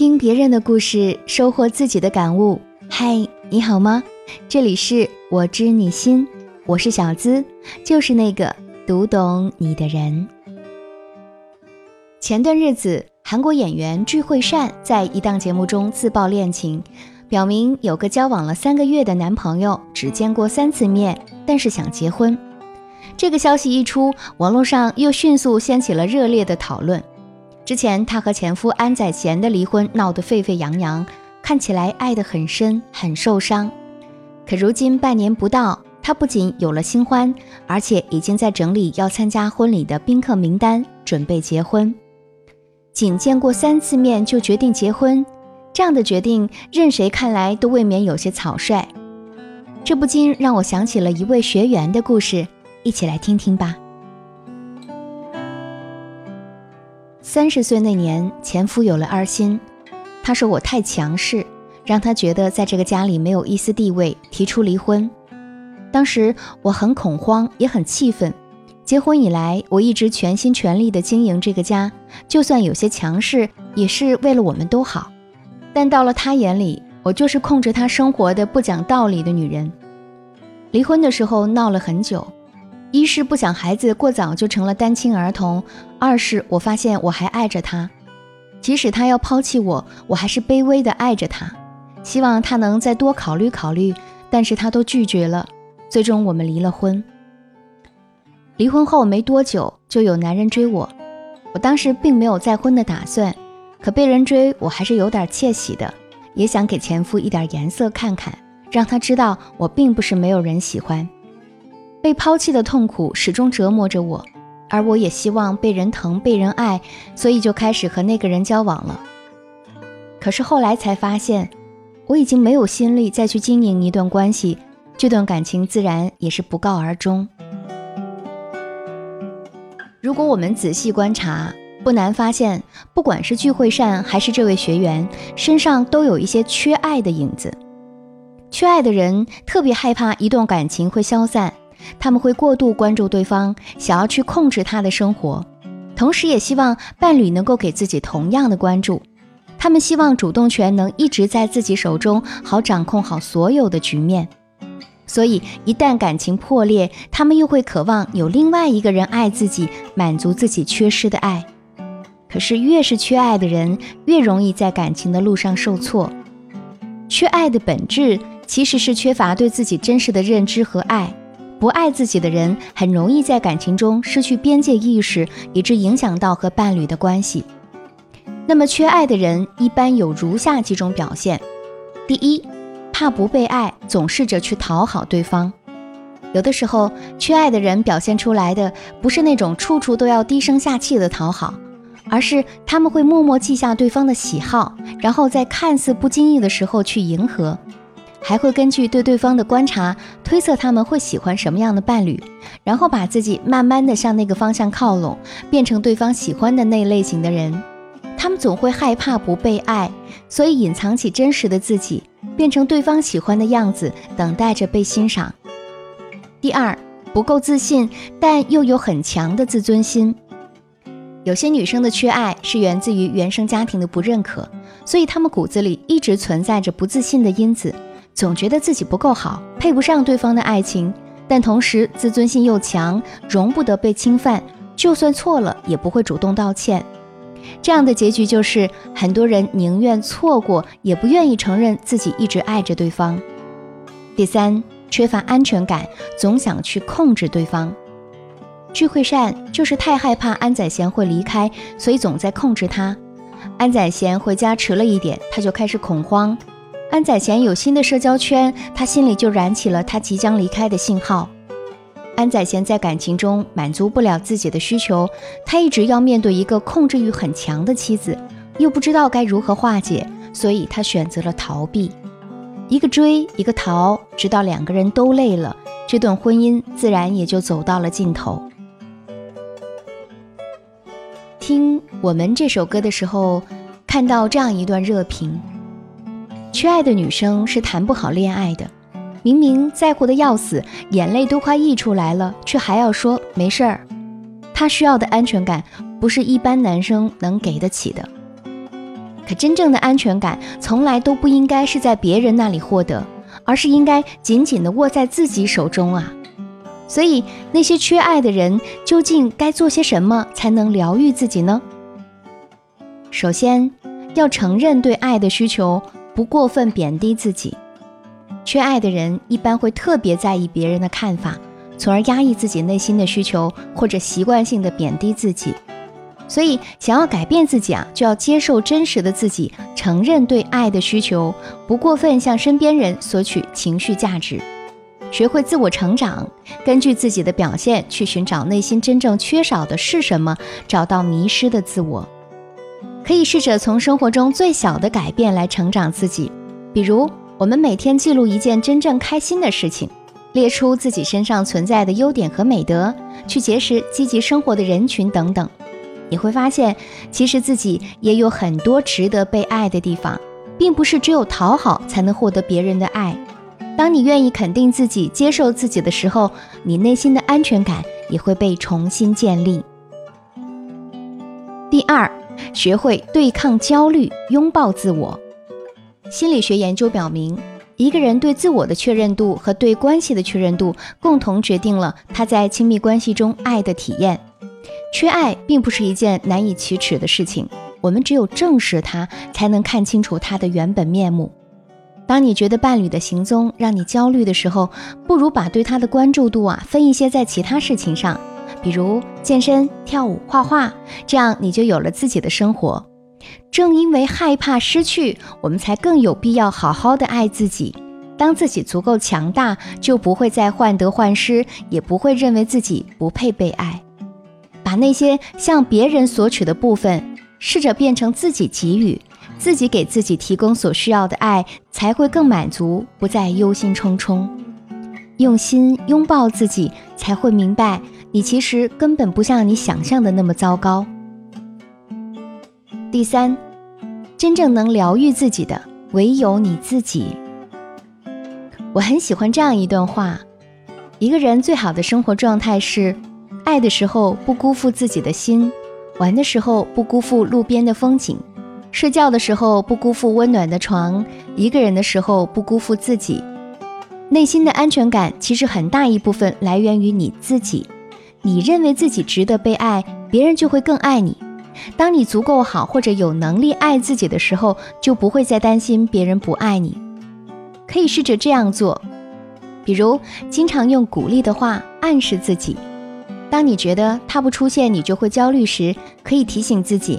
听别人的故事，收获自己的感悟。嗨，你好吗？这里是我知你心，我是小资，就是那个读懂你的人。前段日子，韩国演员具惠善在一档节目中自曝恋情，表明有个交往了3个月的男朋友，只见过3次面，但是想结婚。这个消息一出，网络上又迅速掀起了热烈的讨论。之前她和前夫安宰贤的离婚闹得沸沸扬扬，看起来爱得很深，很受伤。可如今半年不到，她不仅有了新欢，而且已经在整理要参加婚礼的宾客名单，准备结婚。仅见过3次面就决定结婚，这样的决定任谁看来都未免有些草率。这不禁让我想起了一位学员的故事，一起来听听吧。30岁那年，前夫有了2心，他说我太强势，让他觉得在这个家里没有一丝地位，提出离婚。当时我很恐慌，也很气愤。结婚以来，我一直全心全力地经营这个家，就算有些强势，也是为了我们都好。但到了他眼里，我就是控制他生活的不讲道理的女人。离婚的时候闹了很久，一是不想孩子过早就成了单亲儿童，二是我发现我还爱着他，即使他要抛弃我，我还是卑微的爱着他，希望他能再多考虑考虑，但是他都拒绝了，最终我们离了婚。离婚后没多久，就有男人追我，我当时并没有再婚的打算，可被人追我还是有点窃喜的，也想给前夫一点颜色看看，让他知道我并不是没有人喜欢。被抛弃的痛苦始终折磨着我，而我也希望被人疼被人爱，所以就开始和那个人交往了。可是后来才发现，我已经没有心力再去经营一段关系，这段感情自然也是不告而终。如果我们仔细观察，不难发现，不管是具惠善还是这位学员，身上都有一些缺爱的影子。缺爱的人特别害怕一段感情会消散，他们会过度关注对方，想要去控制他的生活，同时也希望伴侣能够给自己同样的关注。他们希望主动权能一直在自己手中，好掌控好所有的局面。所以一旦感情破裂，他们又会渴望有另外一个人爱自己，满足自己缺失的爱。可是越是缺爱的人，越容易在感情的路上受挫。缺爱的本质其实是缺乏对自己真实的认知和爱。不爱自己的人很容易在感情中失去边界意识，以致影响到和伴侣的关系。那么缺爱的人一般有如下几种表现。第一，怕不被爱，总试着去讨好对方。有的时候，缺爱的人表现出来的不是那种处处都要低声下气的讨好，而是他们会默默记下对方的喜好，然后在看似不经意的时候去迎合。还会根据对对方的观察，推测他们会喜欢什么样的伴侣，然后把自己慢慢的向那个方向靠拢，变成对方喜欢的那类型的人。他们总会害怕不被爱，所以隐藏起真实的自己，变成对方喜欢的样子，等待着被欣赏。第二，不够自信，但又有很强的自尊心。有些女生的缺爱是源自于原生家庭的不认可，所以她们骨子里一直存在着不自信的因子，总觉得自己不够好，配不上对方的爱情，但同时自尊心又强，容不得被侵犯，就算错了也不会主动道歉。这样的结局就是很多人宁愿错过，也不愿意承认自己一直爱着对方。第三，缺乏安全感，总想去控制对方。具惠善就是太害怕安宰贤会离开，所以总在控制他。安宰贤回家迟了一点，他就开始恐慌。安宰贤有新的社交圈，他心里就燃起了他即将离开的信号。安宰贤在感情中满足不了自己的需求，他一直要面对一个控制欲很强的妻子，又不知道该如何化解，所以他选择了逃避。一个追，一个逃，直到2个人都累了，这段婚姻自然也就走到了尽头。听我们这首歌的时候，看到这样一段热评。缺爱的女生是谈不好恋爱的，明明在乎的要死，眼泪都快溢出来了，却还要说没事儿。她需要的安全感不是一般男生能给得起的。他真正的安全感从来都不应该是在别人那里获得，而是应该紧紧地握在自己手中啊。所以那些缺爱的人究竟该做些什么才能疗愈自己呢？首先要承认对爱的需求，不过分贬低自己。缺爱的人一般会特别在意别人的看法，从而压抑自己内心的需求，或者习惯性的贬低自己。所以想要改变自己啊，就要接受真实的自己，承认对爱的需求，不过分向身边人索取情绪价值，学会自我成长，根据自己的表现去寻找内心真正缺少的是什么，找到迷失的自我。可以试着从生活中最小的改变来成长自己，比如我们每天记录一件真正开心的事情，列出自己身上存在的优点和美德，去结识积极生活的人群等等。你会发现，其实自己也有很多值得被爱的地方，并不是只有讨好才能获得别人的爱。当你愿意肯定自己、接受自己的时候，你内心的安全感也会被重新建立。第二，学会对抗焦虑，拥抱自我。心理学研究表明，一个人对自我的确认度和对关系的确认度，共同决定了他在亲密关系中爱的体验。缺爱并不是一件难以启齿的事情，我们只有正视它，才能看清楚它的原本面目。当你觉得伴侣的行踪让你焦虑的时候，不如把对他的关注度分一些在其他事情上，比如健身、跳舞、画画，这样你就有了自己的生活。正因为害怕失去，我们才更有必要好好的爱自己。当自己足够强大，就不会再患得患失，也不会认为自己不配被爱。把那些向别人索取的部分，试着变成自己给予，自己给自己提供所需要的爱，才会更满足，不再忧心忡忡。用心拥抱自己，才会明白，你其实根本不像你想象的那么糟糕。第三，真正能疗愈自己的，唯有你自己。我很喜欢这样一段话：一个人最好的生活状态是，爱的时候不辜负自己的心，玩的时候不辜负路边的风景，睡觉的时候不辜负温暖的床，一个人的时候不辜负自己。内心的安全感其实很大一部分来源于你自己。你认为自己值得被爱，别人就会更爱你。当你足够好或者有能力爱自己的时候，就不会再担心别人不爱你。可以试着这样做，比如经常用鼓励的话暗示自己。当你觉得他不出现你就会焦虑时，可以提醒自己，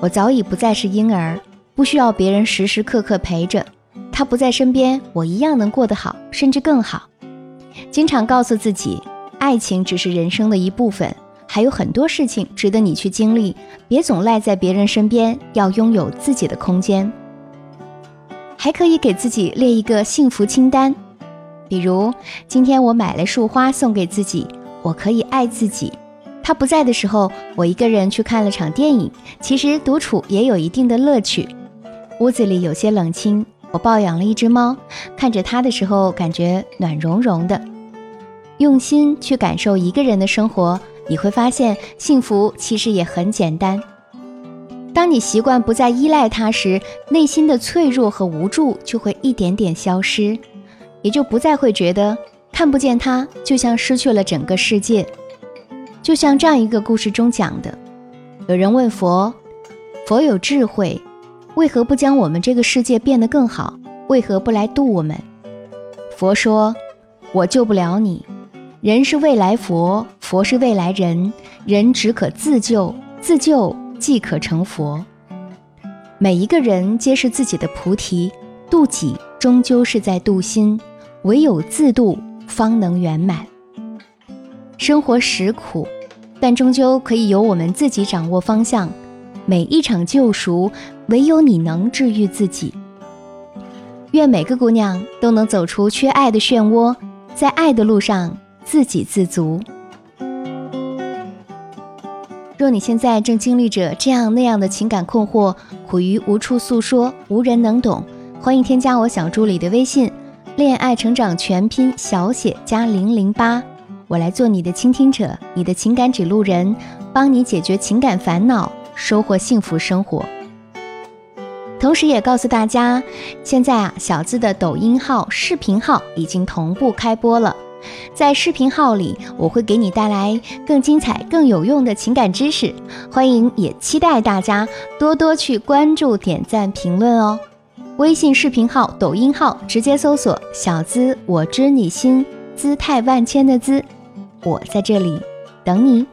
我早已不再是婴儿，不需要别人时时刻刻陪着，他不在身边，我一样能过得好，甚至更好。经常告诉自己，爱情只是人生的一部分，还有很多事情值得你去经历，别总赖在别人身边，要拥有自己的空间。还可以给自己列一个幸福清单，比如今天我买了束花送给自己，我可以爱自己。他不在的时候，我一个人去看了场电影，其实独处也有一定的乐趣。屋子里有些冷清，我抱养了一只猫，看着它的时候感觉暖融融的。用心去感受一个人的生活，你会发现幸福其实也很简单。当你习惯不再依赖它时，内心的脆弱和无助就会一点点消失，也就不再会觉得看不见他，就像失去了整个世界。就像这样一个故事中讲的，有人问佛，佛有智慧，为何不将我们这个世界变得更好？为何不来度我们？佛说，我救不了你，人是未来佛，佛是未来人，人只可自救，自救即可成佛。每一个人皆是自己的菩提，度己终究是在度心，唯有自度方能圆满。生活实苦，但终究可以由我们自己掌握方向。每一场救赎，唯有你能治愈自己。愿每个姑娘都能走出缺爱的漩涡，在爱的路上自给自足。若你现在正经历着这样那样的情感困惑，苦于无处诉说，无人能懂，欢迎添加我小助理的微信，恋爱成长全拼小写加008，我来做你的倾听者，你的情感指路人，帮你解决情感烦恼，收获幸福生活。同时也告诉大家，现在啊，小资的抖音号、视频号已经同步开播了。在视频号里，我会给你带来更精彩、更有用的情感知识，欢迎也期待大家多多去关注、点赞、评论哦。微信视频号、抖音号直接搜索“小资我知你心”，姿态万千的资，我在这里等你。